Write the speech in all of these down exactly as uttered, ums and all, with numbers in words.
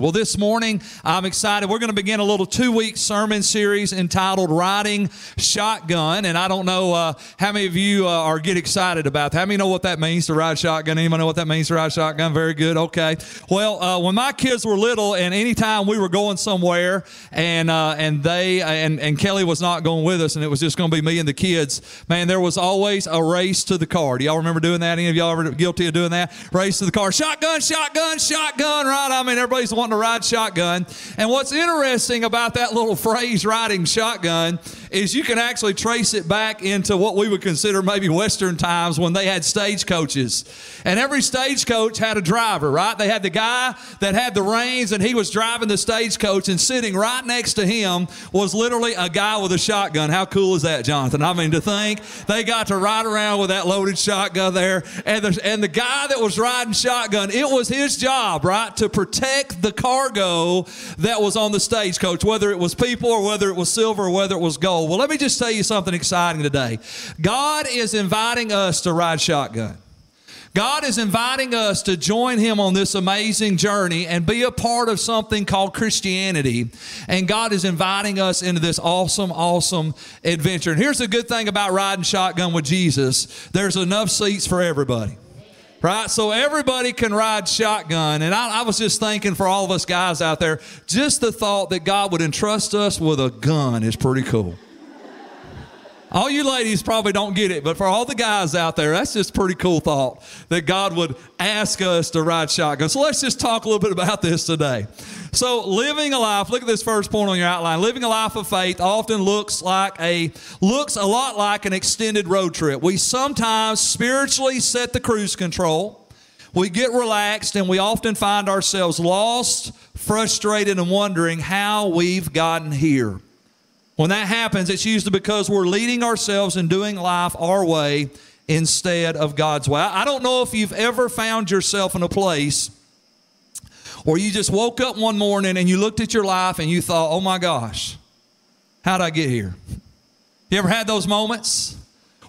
Well, this morning, I'm excited. We're going to begin a little two-week sermon series entitled Riding Shotgun, and I don't know uh, how many of you uh, are get excited about that. How many know what that means to ride shotgun? Anybody know what that means to ride shotgun? Very good. Okay. Well, uh, when my kids were little, and anytime we were going somewhere, and uh, and they and, and Kelly was not going with us, and it was just going to be me and the kids, man, there was always a race to the car. Do y'all remember doing that? Any of y'all ever guilty of doing that? Race to the car. Shotgun, shotgun, shotgun, right? I mean, everybody's wanting to ride shotgun. And what's interesting about that little phrase, riding shotgun, is you can actually trace it back into what we would consider maybe Western times when they had stagecoaches. And every stagecoach had a driver, right? They had the guy that had the reins, and he was driving the stagecoach, and sitting right next to him was literally a guy with a shotgun. How cool is that, Jonathan? I mean, to think they got to ride around with that loaded shotgun there. And the, and the guy that was riding shotgun, it was his job, right, to protect the cargo that was on the stagecoach, whether it was people or whether it was silver or whether it was gold. Well, let me just tell you something exciting today. God is inviting us to ride shotgun. God is inviting us to join Him on this amazing journey and be a part of something called Christianity. And God is inviting us into this awesome, awesome adventure. And here's the good thing about riding shotgun with Jesus. There's enough seats for everybody. Right? So everybody can ride shotgun. And I, I was just thinking for all of us guys out there, just the thought that God would entrust us with a gun is pretty cool. All you ladies probably don't get it, but for all the guys out there, that's just a pretty cool thought that God would ask us to ride shotgun. So let's just talk a little bit about this today. So living a life, look at this first point on your outline. Living a life of faith often looks like a looks a lot like an extended road trip. We sometimes spiritually set the cruise control. We get relaxed, and we often find ourselves lost, frustrated, and wondering how we've gotten here. When that happens, it's usually because we're leading ourselves and doing life our way instead of God's way. I don't know if you've ever found yourself in a place where you just woke up one morning and you looked at your life and you thought, oh my gosh, how'd I get here? You ever had those moments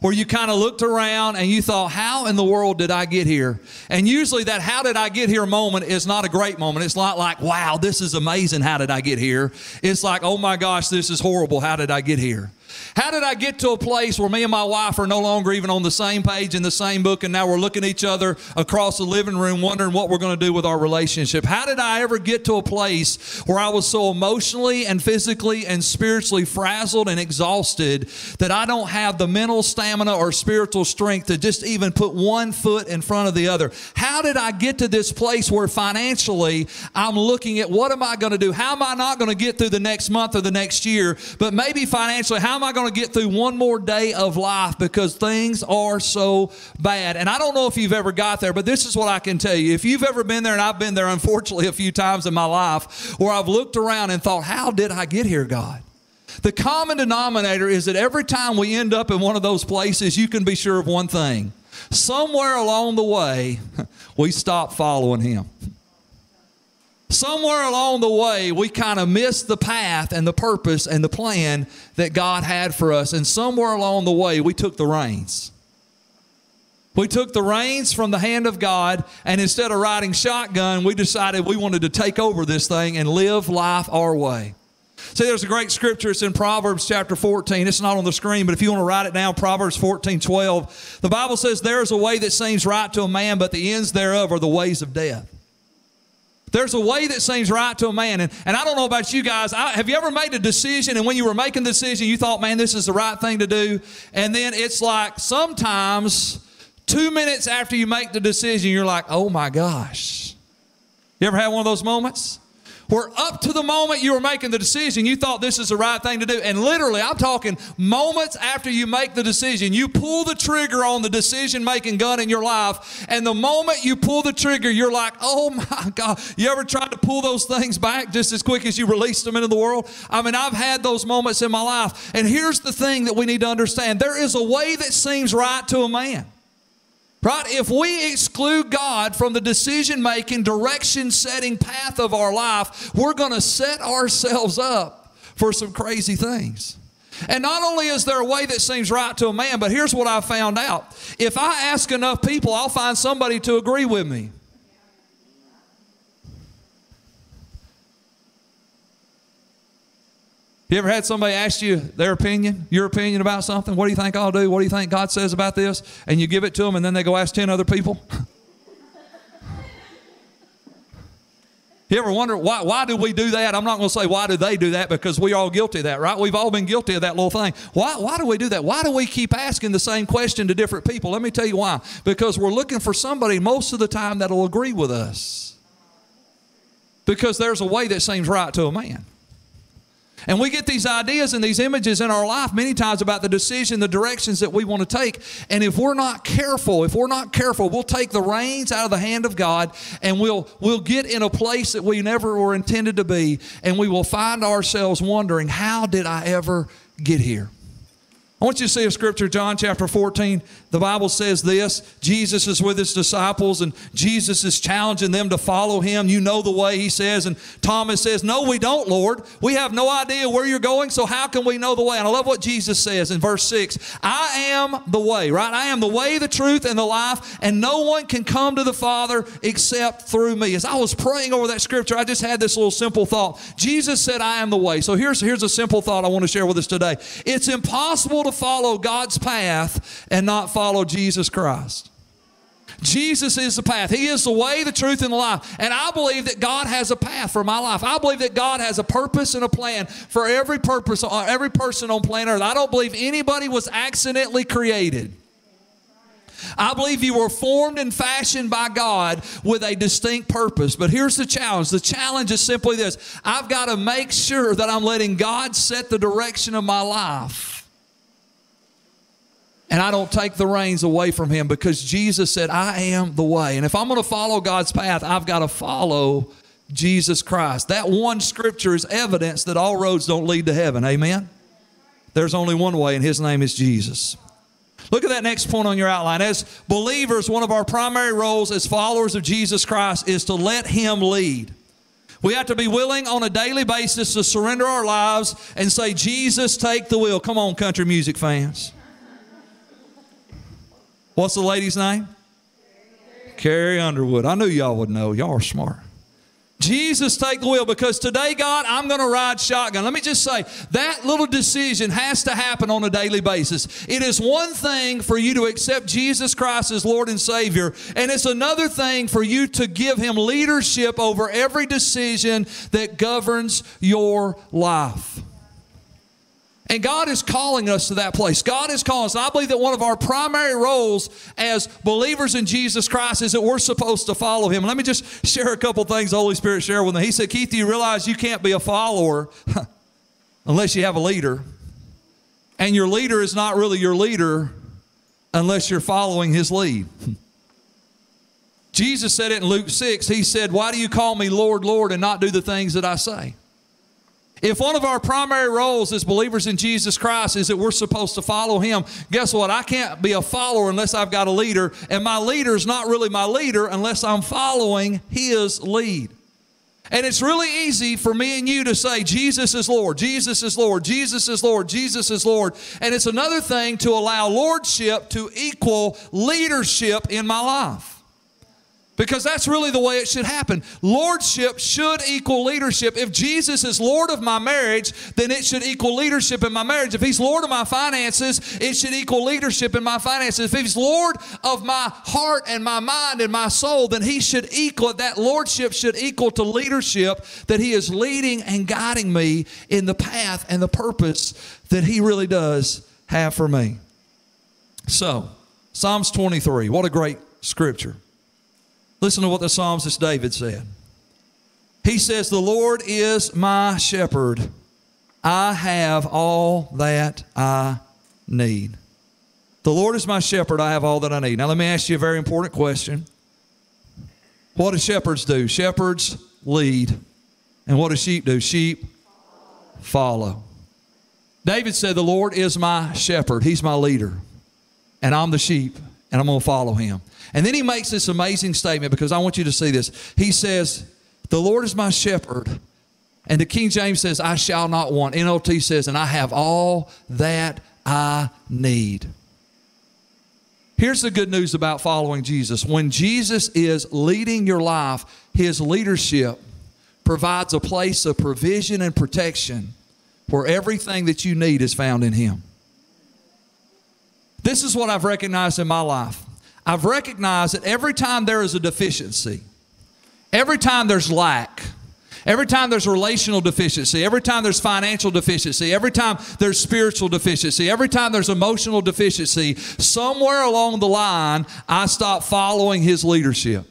where you kind of looked around and you thought, how in the world did I get here? And usually that how did I get here moment is not a great moment. It's not like, wow, this is amazing. How did I get here? It's like, oh my gosh, this is horrible. How did I get here? How did I get to a place where me and my wife are no longer even on the same page in the same book, and now we're looking at each other across the living room wondering what we're going to do with our relationship? How did I ever get to a place where I was so emotionally and physically and spiritually frazzled and exhausted that I don't have the mental stamina or spiritual strength to just even put one foot in front of the other? How did I get to this place where financially I'm looking at what am I going to do? How am I not going to get through the next month or the next year? But maybe financially, how am I going to get through one more day of life because things are so bad? And I don't know if you've ever got there, but this is what I can tell you. If you've ever been there, and I've been there, unfortunately, a few times in my life, where I've looked around and thought, how did I get here, God? The common denominator is that every time we end up in one of those places, you can be sure of one thing. Somewhere along the way, we stop following Him. Somewhere along the way, we kind of missed the path and the purpose and the plan that God had for us. And somewhere along the way, we took the reins. We took the reins from the hand of God, and instead of riding shotgun, we decided we wanted to take over this thing and live life our way. See, there's a great scripture. It's in Proverbs chapter fourteen. It's not on the screen, but if you want to write it down, Proverbs fourteen twelve. The Bible says, there is a way that seems right to a man, but the ends thereof are the ways of death. There's a way that seems right to a man. And, and I don't know about you guys. I, have you ever made a decision, and when you were making the decision, you thought, man, this is the right thing to do? And then it's like sometimes two minutes after you make the decision, you're like, oh my gosh. You ever had one of those moments? Where up to the moment you were making the decision, you thought this is the right thing to do. And literally, I'm talking moments after you make the decision, you pull the trigger on the decision-making gun in your life, and the moment you pull the trigger, you're like, oh my God. You ever tried to pull those things back just as quick as you released them into the world? I mean, I've had those moments in my life. And here's the thing that we need to understand. There is a way that seems right to a man. Right? If we exclude God from the decision-making, direction-setting path of our life, we're going to set ourselves up for some crazy things. And not only is there a way that seems right to a man, but here's what I found out. If I ask enough people, I'll find somebody to agree with me. You ever had somebody ask you their opinion, your opinion about something? What do you think I'll do? What do you think God says about this? And you give it to them, and then they go ask ten other people. You ever wonder, why, why do we do that? I'm not going to say why do they do that, because we're all guilty of that, right? We've all been guilty of that little thing. Why, why do we do that? Why do we keep asking the same question to different people? Let me tell you why. Because we're looking for somebody most of the time that will agree with us. Because there's a way that seems right to a man. And we get these ideas and these images in our life many times about the decision, the directions that we want to take. And if we're not careful, if we're not careful, we'll take the reins out of the hand of God, and we'll, we'll get in a place that we never were intended to be, and we will find ourselves wondering, how did I ever get here? I want you to see a scripture, John chapter fourteen. The Bible says this. Jesus is with his disciples, and Jesus is challenging them to follow him. You know the way, he says. And Thomas says, no, we don't, Lord. We have no idea where you're going, so how can we know the way? And I love what Jesus says in verse six. I am the way, right? I am the way, the truth, and the life, and no one can come to the Father except through me. As I was praying over that scripture, I just had this little simple thought. Jesus said, I am the way. So here's, here's a simple thought I want to share with us today. It's impossible to To follow God's path and not follow Jesus Christ. Jesus is the path. He is the way, the truth, and the life. And I believe that God has a path for my life. I believe that God has a purpose and a plan for every purpose, every person on planet Earth. I don't believe anybody was accidentally created. I believe you were formed and fashioned by God with a distinct purpose. But here's the challenge. The challenge is simply this. I've got to make sure that I'm letting God set the direction of my life. And I don't take the reins away from him, because Jesus said, I am the way. And if I'm going to follow God's path, I've got to follow Jesus Christ. That one scripture is evidence that all roads don't lead to heaven. Amen? There's only one way, and his name is Jesus. Look at that next point on your outline. As believers, one of our primary roles as followers of Jesus Christ is to let him lead. We have to be willing on a daily basis to surrender our lives and say, Jesus, take the wheel. Come on, country music fans. What's the lady's name? Carrie. Carrie Underwood. I knew y'all would know. Y'all are smart. Jesus, take the wheel, because today, God, I'm going to ride shotgun. Let me just say, that little decision has to happen on a daily basis. It is one thing for you to accept Jesus Christ as Lord and Savior, and it's another thing for you to give him leadership over every decision that governs your life. And God is calling us to that place. God is calling us. And I believe that one of our primary roles as believers in Jesus Christ is that we're supposed to follow him. Let me just share a couple things the Holy Spirit shared with me. He said, Keith, do you realize you can't be a follower unless you have a leader? And your leader is not really your leader unless you're following his lead. Jesus said it in Luke six. He said, why do you call me Lord, Lord, and not do the things that I say? If one of our primary roles as believers in Jesus Christ is that we're supposed to follow him, guess what? I can't be a follower unless I've got a leader, and my leader is not really my leader unless I'm following his lead. And it's really easy for me and you to say, Jesus is Lord, Jesus is Lord, Jesus is Lord, Jesus is Lord. And it's another thing to allow lordship to equal leadership in my life. Because that's really the way it should happen. Lordship should equal leadership. If Jesus is Lord of my marriage, then it should equal leadership in my marriage. If he's Lord of my finances, it should equal leadership in my finances. If he's Lord of my heart and my mind and my soul, then he should equal, that lordship should equal to leadership, that he is leading and guiding me in the path and the purpose that he really does have for me. So, Psalms twenty-three, what a great scripture. Listen to what the psalmist David said. He says, the Lord is my shepherd. I have all that I need. The Lord is my shepherd. I have all that I need. Now, let me ask you a very important question. What do shepherds do? Shepherds lead. And what do sheep do? Sheep follow. David said, the Lord is my shepherd. He's my leader. And I'm the sheep. And I'm going to follow him. And then he makes this amazing statement, because I want you to see this. He says, the Lord is my shepherd. And the King James says, I shall not want. N L T says, and I have all that I need. Here's the good news about following Jesus. When Jesus is leading your life, his leadership provides a place of provision and protection where everything that you need is found in Him. This is what I've recognized in my life. I've recognized that every time there is a deficiency, every time there's lack, every time there's relational deficiency, every time there's financial deficiency, every time there's spiritual deficiency, every time there's emotional deficiency, somewhere along the line, I stop following His leadership.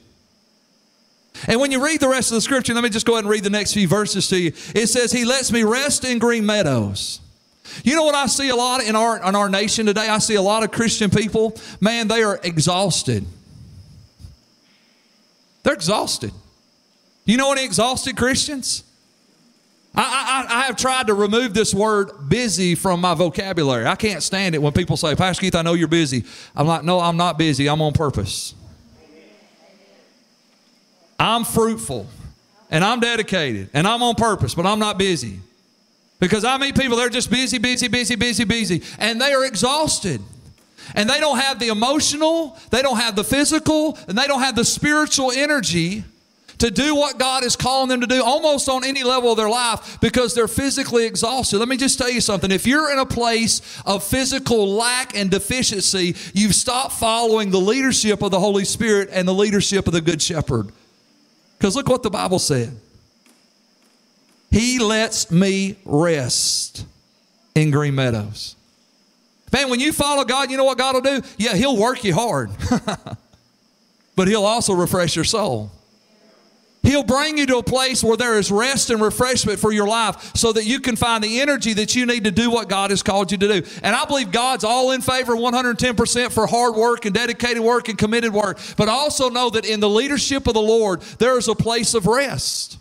And when you read the rest of the scripture, let me just go ahead and read the next few verses to you. It says, He lets me rest in green meadows. You know what I see a lot in our, in our nation today? I see a lot of Christian people, man, they are exhausted. They're exhausted. You know any exhausted Christians? I, I, I have tried to remove this word busy from my vocabulary. I can't stand it when people say, Pastor Keith, I know you're busy. I'm like, no, I'm not busy. I'm on purpose. I'm fruitful, and I'm dedicated, and I'm on purpose, but I'm not busy. Because I meet people, they're just busy, busy, busy, busy, busy, and they are exhausted. And they don't have the emotional, they don't have the physical, and they don't have the spiritual energy to do what God is calling them to do almost on any level of their life because they're physically exhausted. Let me just tell you something. If you're in a place of physical lack and deficiency, you've stopped following the leadership of the Holy Spirit and the leadership of the Good Shepherd. Because look what the Bible said. He lets me rest in green meadows. Man, when you follow God, you know what God will do? Yeah, He'll work you hard. But He'll also refresh your soul. He'll bring you to a place where there is rest and refreshment for your life so that you can find the energy that you need to do what God has called you to do. And I believe God's all in favor, one hundred ten percent for hard work and dedicated work and committed work. But also know that in the leadership of the Lord, there is a place of rest.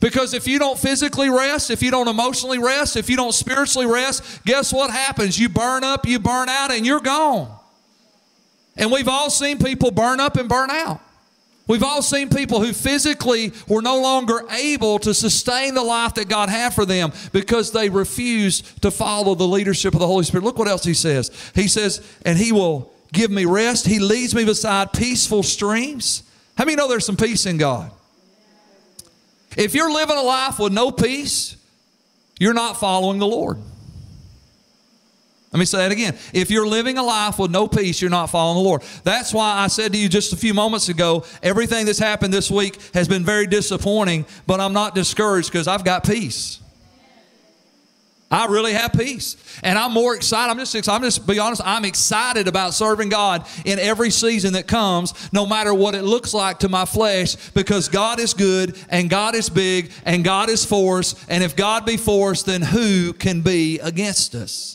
Because if you don't physically rest, if you don't emotionally rest, if you don't spiritually rest, guess what happens? You burn up, you burn out, and you're gone. And we've all seen people burn up and burn out. We've all seen people who physically were no longer able to sustain the life that God had for them because they refused to follow the leadership of the Holy Spirit. Look what else He says. He says, and He will give me rest. He leads me beside peaceful streams. How many know there's some peace in God? If you're living a life with no peace, you're not following the Lord. Let me say that again. If you're living a life with no peace, you're not following the Lord. That's why I said to you just a few moments ago, everything that's happened this week has been very disappointing, but I'm not discouraged because I've got peace. I really have peace. And I'm more excited. I'm just I'm just be honest, I'm excited about serving God in every season that comes, no matter what it looks like to my flesh, because God is good and God is big and God is for us. And if God be for us, then who can be against us?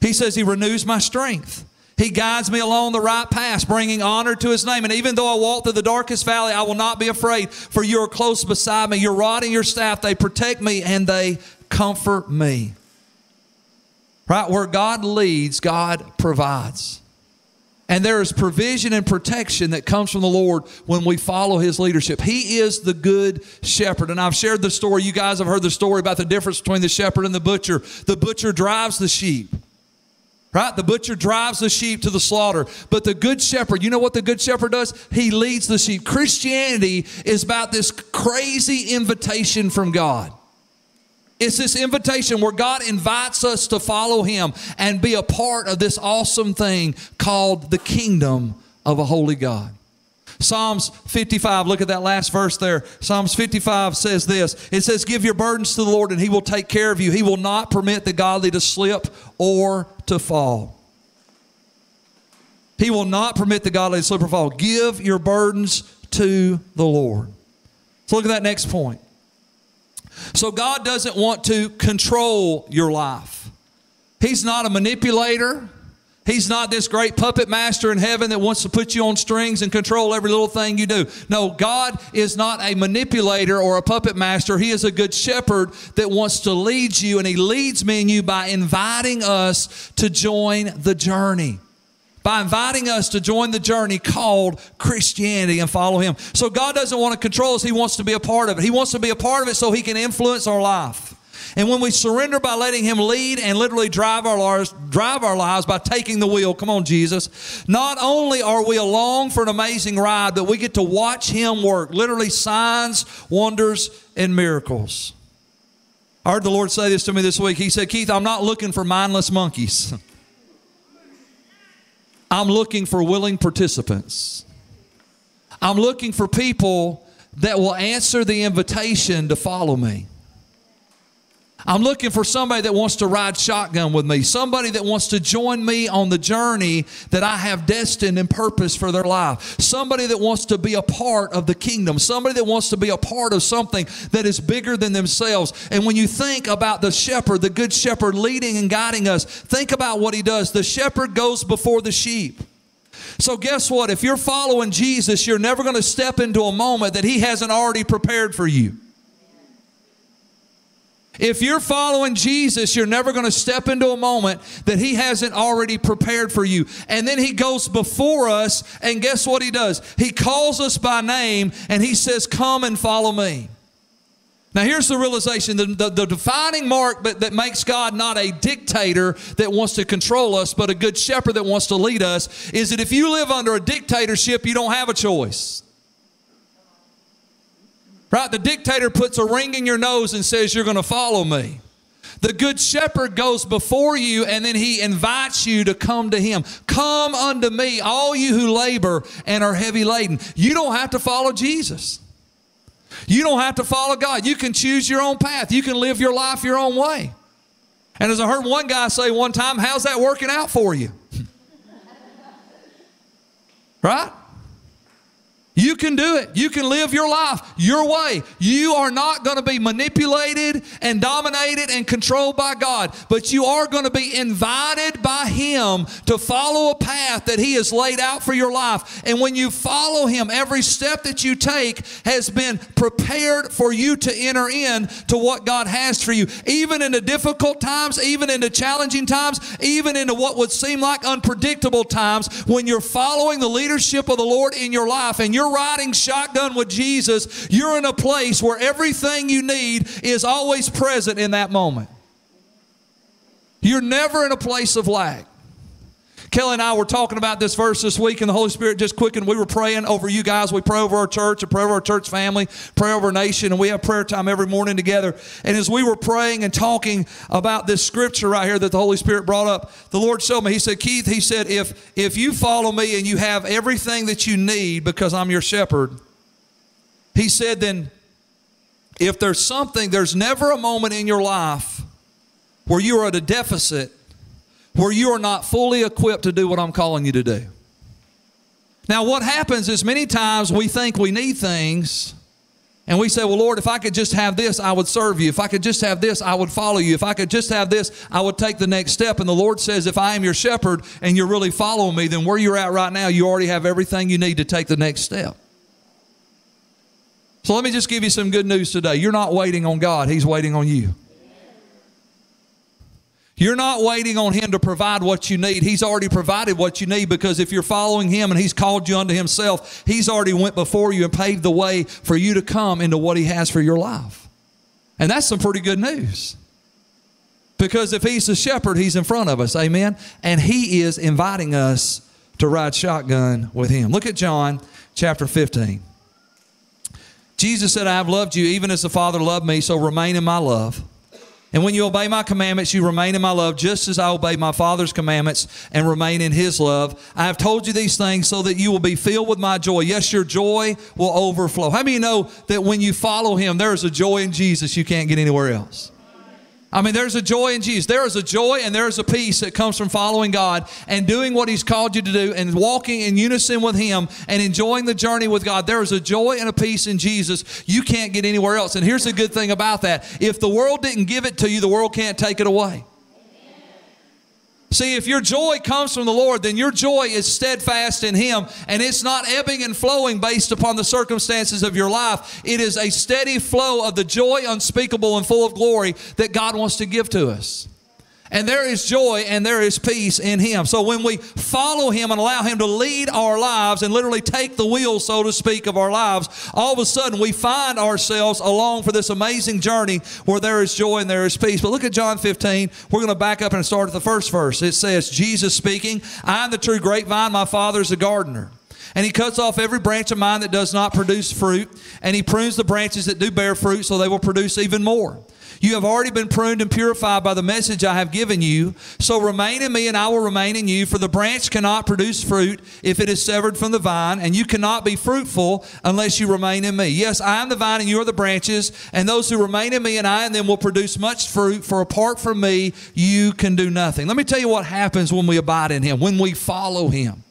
He says He renews my strength. He guides me along the right path, bringing honor to His name. And even though I walk through the darkest valley, I will not be afraid, for You are close beside me. Your rod and Your staff, they protect me and they comfort me. Right? Where God leads, God provides. And there is provision and protection that comes from the Lord when we follow His leadership. He is the good shepherd. And I've shared the story. You guys have heard the story about the difference between the shepherd and the butcher. The butcher drives the sheep. Right? The butcher drives the sheep to the slaughter. But the good shepherd, you know what the good shepherd does? He leads the sheep. Christianity is about this crazy invitation from God. It's this invitation where God invites us to follow Him and be a part of this awesome thing called the kingdom of a holy God. Psalms fifty-five, look at that last verse there. Psalms fifty-five says this. It says, give your burdens to the Lord and He will take care of you. He will not permit the godly to slip or to fall. He will not permit the godly to slip or fall. Give your burdens to the Lord. So look at that next point. So God doesn't want to control your life. He's not a manipulator. He's not this great puppet master in heaven that wants to put you on strings and control every little thing you do. No, God is not a manipulator or a puppet master. He is a good shepherd that wants to lead you, and He leads me and you by inviting us to join the journey. By inviting us to join the journey called Christianity and follow Him. So God doesn't want to control us. He wants to be a part of it. He wants to be a part of it so He can influence our life. And when we surrender by letting Him lead and literally drive our lives, drive our lives by taking the wheel, come on, Jesus, not only are we along for an amazing ride, but we get to watch Him work, literally signs, wonders, and miracles. I heard the Lord say this to me this week. He said, Keith, I'm not looking for mindless monkeys. I'm looking for willing participants. I'm looking for people that will answer the invitation to follow me. I'm looking for somebody that wants to ride shotgun with me, somebody that wants to join me on the journey that I have destined and purpose for their life, somebody that wants to be a part of the kingdom, somebody that wants to be a part of something that is bigger than themselves. And when you think about the shepherd, the good shepherd leading and guiding us, think about what he does. The shepherd goes before the sheep. So guess what? If you're following Jesus, you're never going to step into a moment that he hasn't already prepared for you. If you're following Jesus, you're never going to step into a moment that he hasn't already prepared for you. And then he goes before us, and guess what he does? He calls us by name, and he says, come and follow me. Now here's the realization, the, the, the defining mark that, that makes God not a dictator that wants to control us, but a good shepherd that wants to lead us, is that if you live under a dictatorship, you don't have a choice. Right? The dictator puts a ring in your nose and says, you're going to follow me. The good shepherd goes before you, and then he invites you to come to him. Come unto me, all you who labor and are heavy laden. You don't have to follow Jesus. You don't have to follow God. You can choose your own path. You can live your life your own way. And as I heard one guy say one time, how's that working out for you? Right? You can do it. You can live your life your way. You are not going to be manipulated and dominated and controlled by God, but you are going to be invited by him to follow a path that he has laid out for your life. And when you follow him, every step that you take has been prepared for you to enter in to what God has for you. Even in the difficult times, even in the challenging times, even into what would seem like unpredictable times, when you're following the leadership of the Lord in your life and you're You're riding shotgun with Jesus, you're in a place where everything you need is always present in that moment. You're never in a place of lack. Kelly and I were talking about this verse this week, and the Holy Spirit just quickened. We were praying over you guys. We pray over our church, and pray over our church family, pray over our nation, and we have prayer time every morning together. And as we were praying and talking about this scripture right here that the Holy Spirit brought up, the Lord showed me. He said, Keith, he said, if, if you follow me and you have everything that you need because I'm your shepherd, he said, then if there's something, there's never a moment in your life where you are at a deficit, where you are not fully equipped to do what I'm calling you to do. Now what happens is many times we think we need things, and we say, well, Lord, if I could just have this, I would serve you. If I could just have this, I would follow you. If I could just have this, I would take the next step. And the Lord says, if I am your shepherd and you're really following me, then where you're at right now, you already have everything you need to take the next step. So let me just give you some good news today. You're not waiting on God. He's waiting on you. You're not waiting on him to provide what you need. He's already provided what you need, because if you're following him and he's called you unto himself, he's already went before you and paved the way for you to come into what he has for your life. And that's some pretty good news, because if he's the shepherd, he's in front of us. Amen. And he is inviting us to ride shotgun with him. Look at John chapter fifteen. Jesus said, I have loved you even as the Father loved me, so remain in my love. And when you obey my commandments, you remain in my love, just as I obey my Father's commandments and remain in his love. I have told you these things so that you will be filled with my joy. Yes, your joy will overflow. How many of you know that when you follow him, there is a joy in Jesus you can't get anywhere else? I mean, there's a joy in Jesus. There is a joy and there is a peace that comes from following God and doing what he's called you to do and walking in unison with him and enjoying the journey with God. There is a joy and a peace in Jesus you can't get anywhere else. And here's the good thing about that. If the world didn't give it to you, the world can't take it away. See, if your joy comes from the Lord, then your joy is steadfast in him, and it's not ebbing and flowing based upon the circumstances of your life. It is a steady flow of the joy unspeakable and full of glory that God wants to give to us. And there is joy and there is peace in him. So when we follow him and allow him to lead our lives and literally take the wheel, so to speak, of our lives, all of a sudden we find ourselves along for this amazing journey where there is joy and there is peace. But look at John fifteen. We're going to back up and start at the first verse. It says, Jesus speaking, I am the true grapevine, my Father is the gardener. And he cuts off every branch of mine that does not produce fruit, and he prunes the branches that do bear fruit so they will produce even more. You have already been pruned and purified by the message I have given you. So remain in me, and I will remain in you. For the branch cannot produce fruit if it is severed from the vine, and you cannot be fruitful unless you remain in me. Yes, I am the vine, and you are the branches, and those who remain in me and I in them will produce much fruit, for apart from me, you can do nothing. Let me tell you what happens when we abide in him, when we follow him.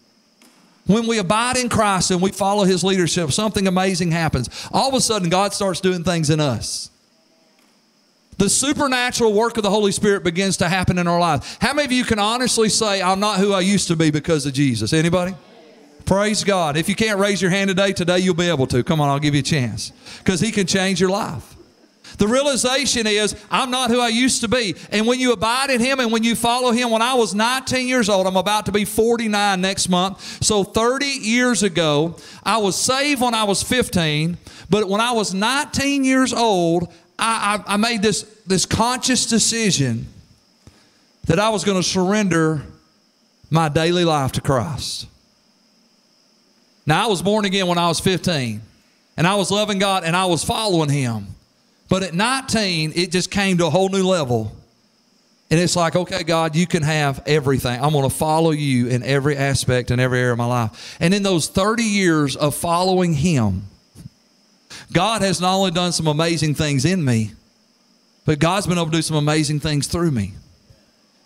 When we abide in Christ and we follow his leadership, something amazing happens. All of a sudden, God starts doing things in us. The supernatural work of the Holy Spirit begins to happen in our lives. How many of you can honestly say, I'm not who I used to be because of Jesus? Anybody? Yes. Praise God. If you can't raise your hand today, today you'll be able to. Come on, I'll give you a chance. Because he can change your life. The realization is, I'm not who I used to be. And when you abide in him and when you follow him, when I was nineteen years old, I'm about to be forty-nine next month. So thirty years ago, I was saved when I was fifteen. But when I was nineteen years old, I, I made this, this conscious decision that I was going to surrender my daily life to Christ. Now, I was born again when I was fifteen, and I was loving God, and I was following him. But at nineteen, it just came to a whole new level. And it's like, okay, God, you can have everything. I'm going to follow you in every aspect and every area of my life. And in those thirty years of following him, God has not only done some amazing things in me, but God's been able to do some amazing things through me.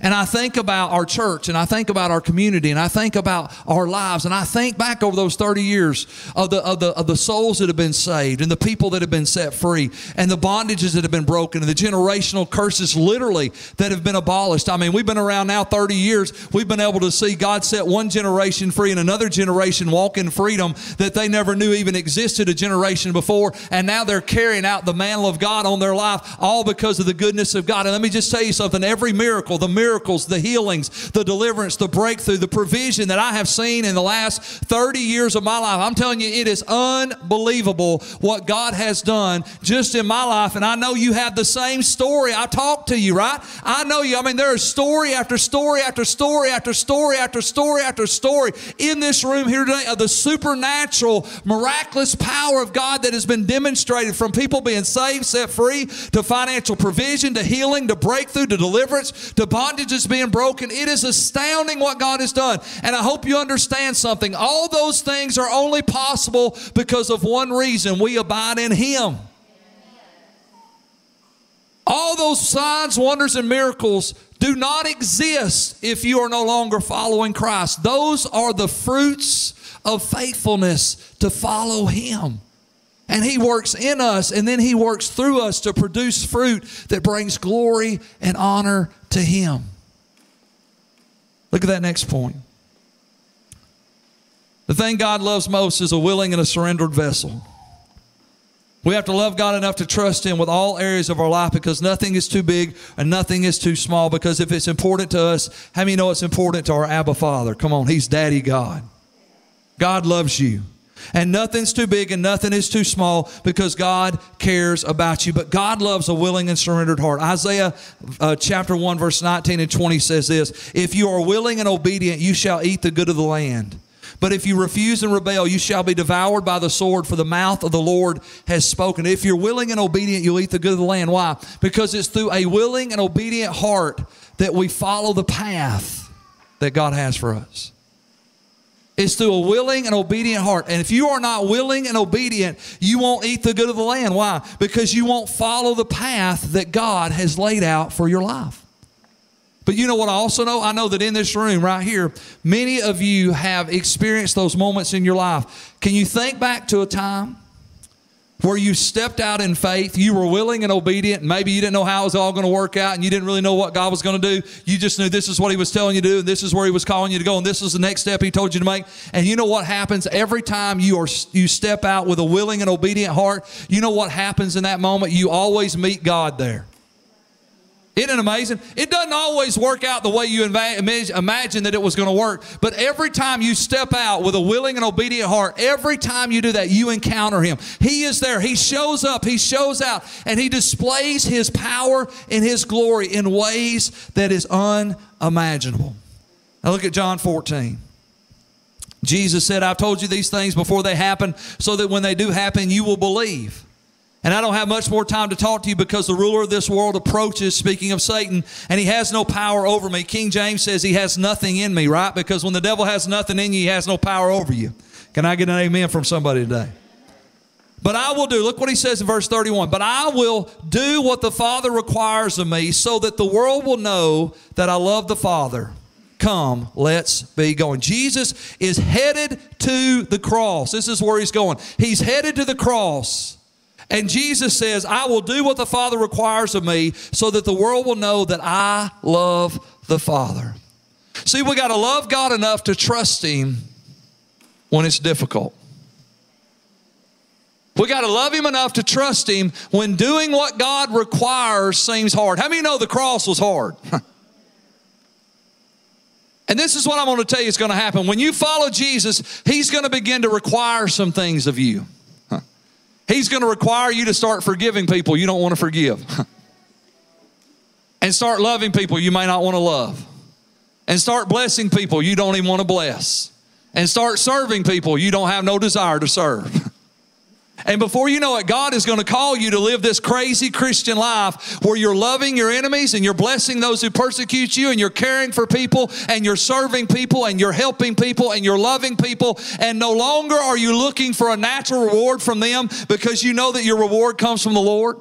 And I think about our church, and I think about our community, and I think about our lives, and I think back over those thirty years of the, of the, of the souls that have been saved, and the people that have been set free, and the bondages that have been broken, and the generational curses literally that have been abolished. I mean, we've been around now thirty years. We've been able to see God set one generation free and another generation walk in freedom that they never knew even existed a generation before, and now they're carrying out the mantle of God on their life, all because of the goodness of God. And let me just tell you something. Every miracle, the miracle, miracles, the healings, the deliverance, the breakthrough, the provision that I have seen in the last thirty years of my life. I'm telling you, it is unbelievable what God has done just in my life. And I know you have the same story. I talked to you, right? I know you. I mean, there is story after story after story after story after story after story in this room here today of the supernatural, miraculous power of God that has been demonstrated from people being saved, set free, to financial provision, to healing, to breakthrough, to deliverance, to bondage. Is being broken. It is astounding what God has done. And I hope you understand something. All those things are only possible because of one reason: we abide in him. All those signs, wonders, and miracles do not exist if you are no longer following Christ. Those are the fruits of faithfulness to follow him. And he works in us, and then he works through us to produce fruit that brings glory and honor to him. Look at that next point. The thing God loves most is a willing and a surrendered vessel. We have to love God enough to trust him with all areas of our life, because nothing is too big and nothing is too small. Because if it's important to us, how many know it's important to our Abba Father? Come on, he's Daddy God. God loves you. And nothing's too big and nothing is too small, because God cares about you. But God loves a willing and surrendered heart. Isaiah uh, chapter one, verse nineteen and twenty says this: if you are willing and obedient, you shall eat the good of the land. But if you refuse and rebel, you shall be devoured by the sword, for the mouth of the Lord has spoken. If you're willing and obedient, you'll eat the good of the land. Why? Because it's through a willing and obedient heart that we follow the path that God has for us. It's through a willing and obedient heart. And if you are not willing and obedient, you won't eat the good of the land. Why? Because you won't follow the path that God has laid out for your life. But you know what I also know? I know that in this room right here, many of you have experienced those moments in your life. Can you think back to a time where you stepped out in faith, you were willing and obedient, and maybe you didn't know how it was all going to work out, and you didn't really know what God was going to do. You just knew this is what he was telling you to do, and this is where he was calling you to go, and this is the next step he told you to make. And you know what happens every time you are you step out with a willing and obedient heart? You know what happens in that moment? You always meet God there. Isn't it amazing? It doesn't always work out the way you imagine that it was going to work. But every time you step out with a willing and obedient heart, every time you do that, you encounter him. He is there. He shows up. He shows out. And he displays his power and his glory in ways that is unimaginable. Now look at John fourteen. Jesus said, I've told you these things before they happen so that when they do happen, you will believe. And I don't have much more time to talk to you because the ruler of this world approaches, speaking of Satan, and he has no power over me. King James says he has nothing in me, right? Because when the devil has nothing in you, he has no power over you. Can I get an amen from somebody today? But I will do, look what he says in verse thirty-one, but I will do what the Father requires of me so that the world will know that I love the Father. Come, let's be going. Jesus is headed to the cross. This is where he's going. He's headed to the cross. And Jesus says, I will do what the Father requires of me so that the world will know that I love the Father. See, we got to love God enough to trust him when it's difficult. We got to love him enough to trust him when doing what God requires seems hard. How many know the cross was hard? And this is what I'm going to tell you is going to happen. When you follow Jesus, he's going to begin to require some things of you. He's going to require you to start forgiving people you don't want to forgive. And start loving people you may not want to love. And start blessing people you don't even want to bless. And start serving people you don't have no desire to serve. And before you know it, God is going to call you to live this crazy Christian life where you're loving your enemies and you're blessing those who persecute you and you're caring for people and you're serving people and you're helping people and you're loving people. And no longer are you looking for a natural reward from them because you know that your reward comes from the Lord.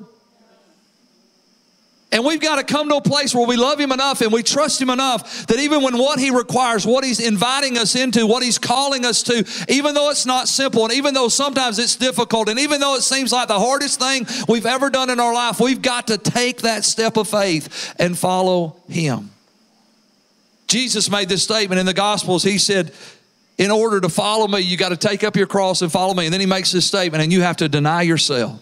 And we've got to come to a place where we love him enough and we trust him enough that even when what he requires, what he's inviting us into, what he's calling us to, even though it's not simple and even though sometimes it's difficult and even though it seems like the hardest thing we've ever done in our life, we've got to take that step of faith and follow him. Jesus made this statement in the Gospels. He said, in order to follow me, you got to take up your cross and follow me. And then he makes this statement, and you have to deny yourself.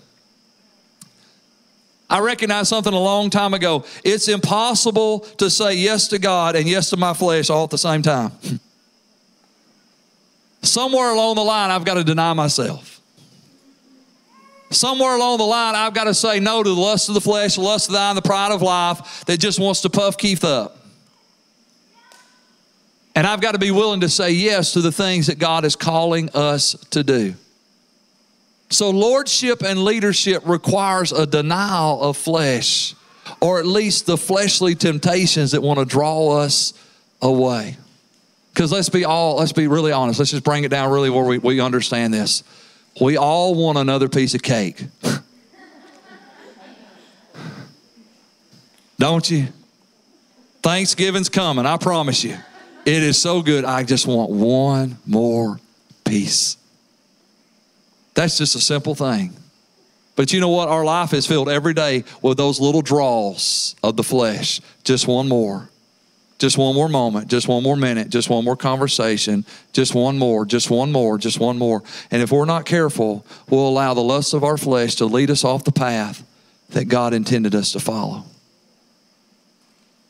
I recognized something a long time ago. It's impossible to say yes to God and yes to my flesh all at the same time. Somewhere along the line, I've got to deny myself. Somewhere along the line, I've got to say no to the lust of the flesh, the lust of the eye, and the pride of life that just wants to puff Keith up. And I've got to be willing to say yes to the things that God is calling us to do. So lordship and leadership requires a denial of flesh, or at least the fleshly temptations that want to draw us away. Because let's be all, let's be really honest. Let's just bring it down really where we, we understand this. We all want another piece of cake. Don't you? Thanksgiving's coming, I promise you. It is so good, I just want one more piece. That's just a simple thing. But you know what? Our life is filled every day with those little draws of the flesh. Just one more. Just one more moment. Just one more minute. Just one more conversation. Just one more. Just one more. Just one more. And if we're not careful, we'll allow the lusts of our flesh to lead us off the path that God intended us to follow.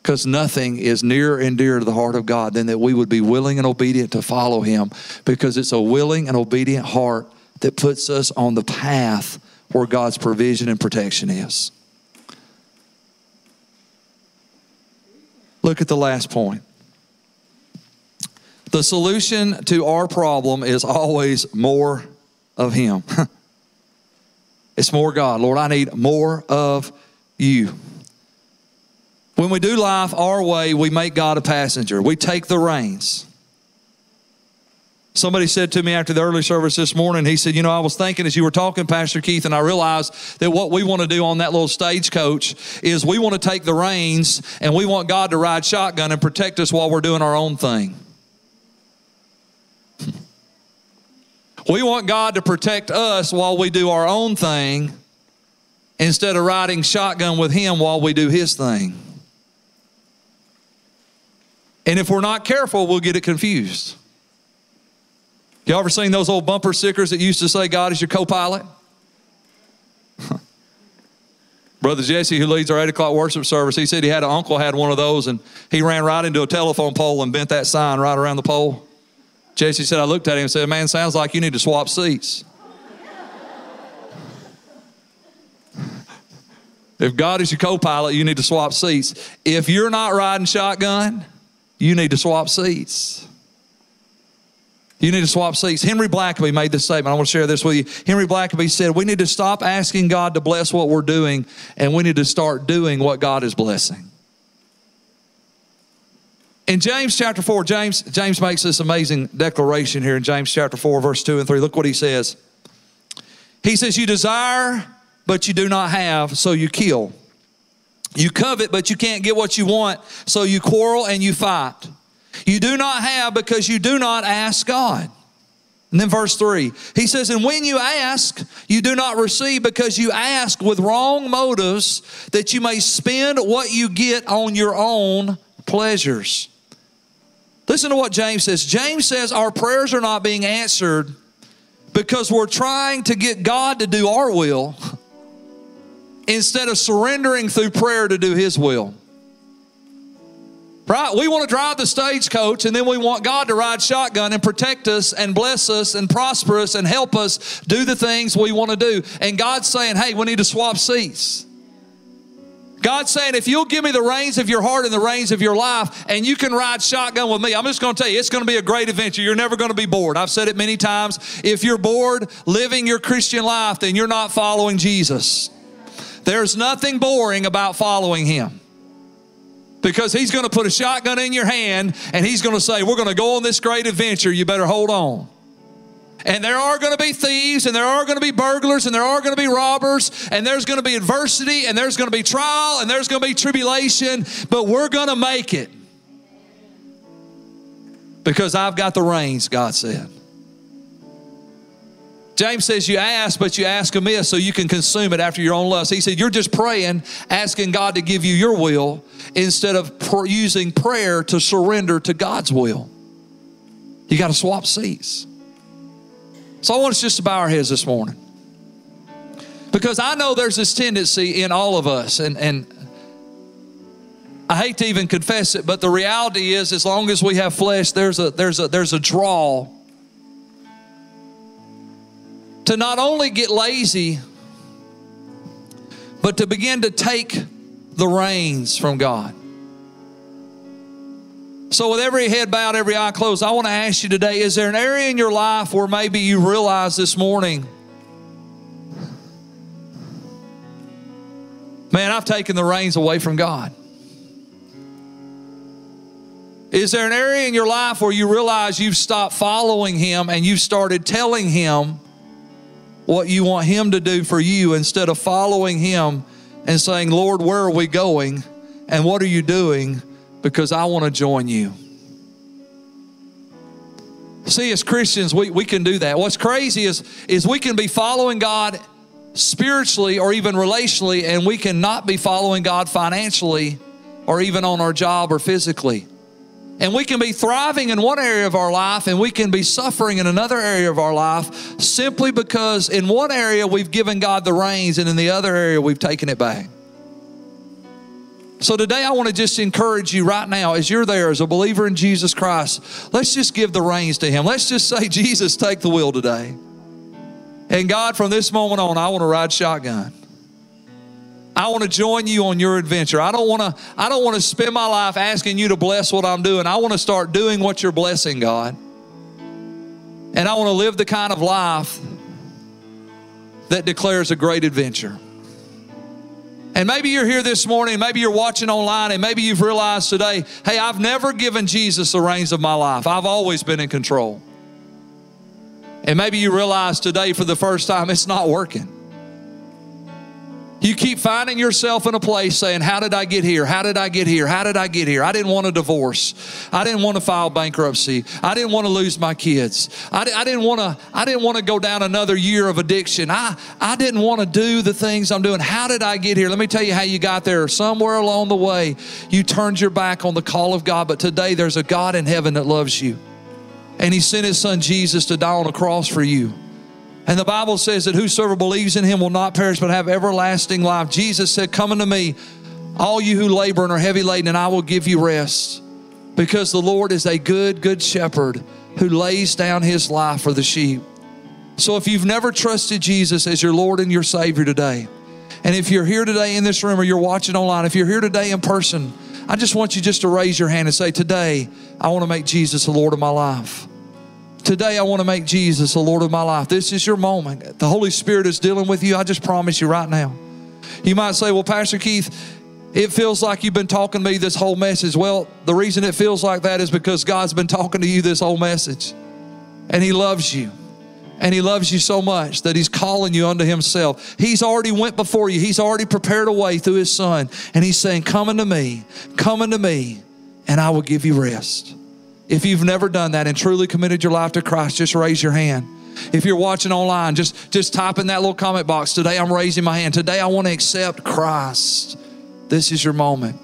Because nothing is nearer and dearer to the heart of God than that we would be willing and obedient to follow him, because it's a willing and obedient heart that puts us on the path where God's provision and protection is. Look at the last point. The solution to our problem is always more of him. It's more God. Lord, I need more of you. When we do life our way, we make God a passenger. We take the reins. Somebody said to me after the early service this morning, he said, you know, I was thinking as you were talking, Pastor Keith, and I realized that what we want to do on that little stagecoach is we want to take the reins and we want God to ride shotgun and protect us while we're doing our own thing. We want God to protect us while we do our own thing instead of riding shotgun with him while we do his thing. And if we're not careful, we'll get it confused. Y'all ever seen those old bumper stickers that used to say, God is your co-pilot? Brother Jesse, who leads our eight o'clock worship service, he said he had an uncle had one of those, and he ran right into a telephone pole and bent that sign right around the pole. Jesse said, I looked at him and said, man, sounds like you need to swap seats. If God is your co-pilot, you need to swap seats. If you're not riding shotgun, you need to swap seats. You need to swap seats. Henry Blackaby made this statement. I want to share this with you. Henry Blackaby said, we need to stop asking God to bless what we're doing, and we need to start doing what God is blessing. In James chapter four, James, James makes this amazing declaration here in James chapter four, verse two and three. Look what he says. He says, you desire, but you do not have, so you kill. You covet, but you can't get what you want, so you quarrel and you fight. You do not have because you do not ask God. And then verse three, he says, and when you ask, you do not receive because you ask with wrong motives, that you may spend what you get on your own pleasures. Listen to what James says. James says our prayers are not being answered because we're trying to get God to do our will instead of surrendering through prayer to do His will. Right? We want to drive the stagecoach, and then we want God to ride shotgun and protect us and bless us and prosper us and help us do the things we want to do. And God's saying, hey, we need to swap seats. God's saying, if you'll give me the reins of your heart and the reins of your life, and you can ride shotgun with me, I'm just going to tell you, it's going to be a great adventure. You're never going to be bored. I've said it many times. If you're bored living your Christian life, then you're not following Jesus. There's nothing boring about following Him. Because He's going to put a shotgun in your hand, and He's going to say, we're going to go on this great adventure. You better hold on. And there are going to be thieves, and there are going to be burglars, and there are going to be robbers, and there's going to be adversity, and there's going to be trial, and there's going to be tribulation, but we're going to make it. Because I've got the reins, God said. James says you ask, but you ask amiss so you can consume it after your own lust. He said you're just praying, asking God to give you your will instead of pr- using prayer to surrender to God's will. You got to swap seats. So I want us just to bow our heads this morning. Because I know there's this tendency in all of us, and, and I hate to even confess it, but the reality is as long as we have flesh, there's a, there's a, there's a draw to not only get lazy, but to begin to take the reins from God. So with every head bowed, every eye closed, I want to ask you today, is there an area in your life where maybe you realize this morning, man, I've taken the reins away from God? Is there an area in your life where you realize you've stopped following Him and you've started telling Him what you want Him to do for you instead of following Him and saying, Lord, where are we going and what are you doing? Because I want to join you. See, as Christians, we, we can do that. What's crazy is, is we can be following God spiritually or even relationally, and we cannot be following God financially or even on our job or physically. And we can be thriving in one area of our life, and we can be suffering in another area of our life simply because in one area we've given God the reins, and in the other area we've taken it back. So today I want to just encourage you right now, as you're there as a believer in Jesus Christ, let's just give the reins to Him. Let's just say, Jesus, take the wheel today. And God, from this moment on, I want to ride shotgun. I want to join you on your adventure. I don't want to, I don't want to spend my life asking you to bless what I'm doing. I want to start doing what you're blessing, God. And I want to live the kind of life that declares a great adventure. And maybe you're here this morning, maybe you're watching online, and maybe you've realized today, hey, I've never given Jesus the reins of my life. I've always been in control. And maybe you realize today for the first time, it's not working. You keep finding yourself in a place saying, how did I get here? How did I get here? How did I get here? I didn't want a divorce. I didn't want to file bankruptcy. I didn't want to lose my kids. I, I didn't want to, I didn't want to go down another year of addiction. I, I didn't want to do the things I'm doing. How did I get here? Let me tell you how you got there. Somewhere along the way, you turned your back on the call of God, but today there's a God in heaven that loves you. And He sent His Son Jesus to die on a cross for you. And the Bible says that whosoever believes in Him will not perish but have everlasting life. Jesus said, come unto me, all you who labor and are heavy laden, and I will give you rest. Because the Lord is a good, good shepherd who lays down His life for the sheep. So if you've never trusted Jesus as your Lord and your Savior today, and if you're here today in this room or you're watching online, if you're here today in person, I just want you just to raise your hand and say, today, I want to make Jesus the Lord of my life. Today I want to make Jesus the Lord of my life. This is your moment. The Holy Spirit is dealing with you. I just promise you right now. You might say, well, Pastor Keith, it feels like you've been talking to me this whole message. Well, the reason it feels like that is because God's been talking to you this whole message. And He loves you. And He loves you so much that He's calling you unto Himself. He's already went before you. He's already prepared a way through His Son. And He's saying, come unto me, come unto me, and I will give you rest. If you've never done that and truly committed your life to Christ, just raise your hand. If you're watching online, just, just type in that little comment box, today I'm raising my hand. Today I want to accept Christ. This is your moment.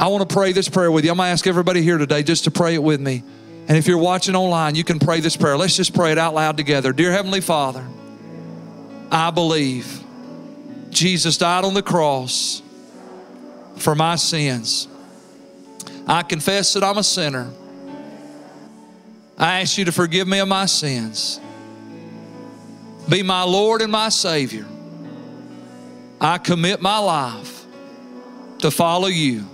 I want to pray this prayer with you. I'm going to ask everybody here today just to pray it with me. And if you're watching online, you can pray this prayer. Let's just pray it out loud together. Dear Heavenly Father, I believe Jesus died on the cross for my sins. I confess that I'm a sinner. I ask you to forgive me of my sins. Be my Lord and my Savior. I commit my life to follow you,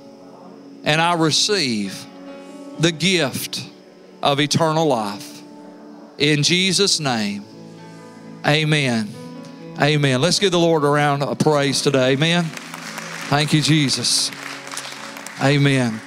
and I receive the gift of eternal life. In Jesus' name, amen. Amen. Let's give the Lord a round of praise today. Amen. Thank you, Jesus. Amen.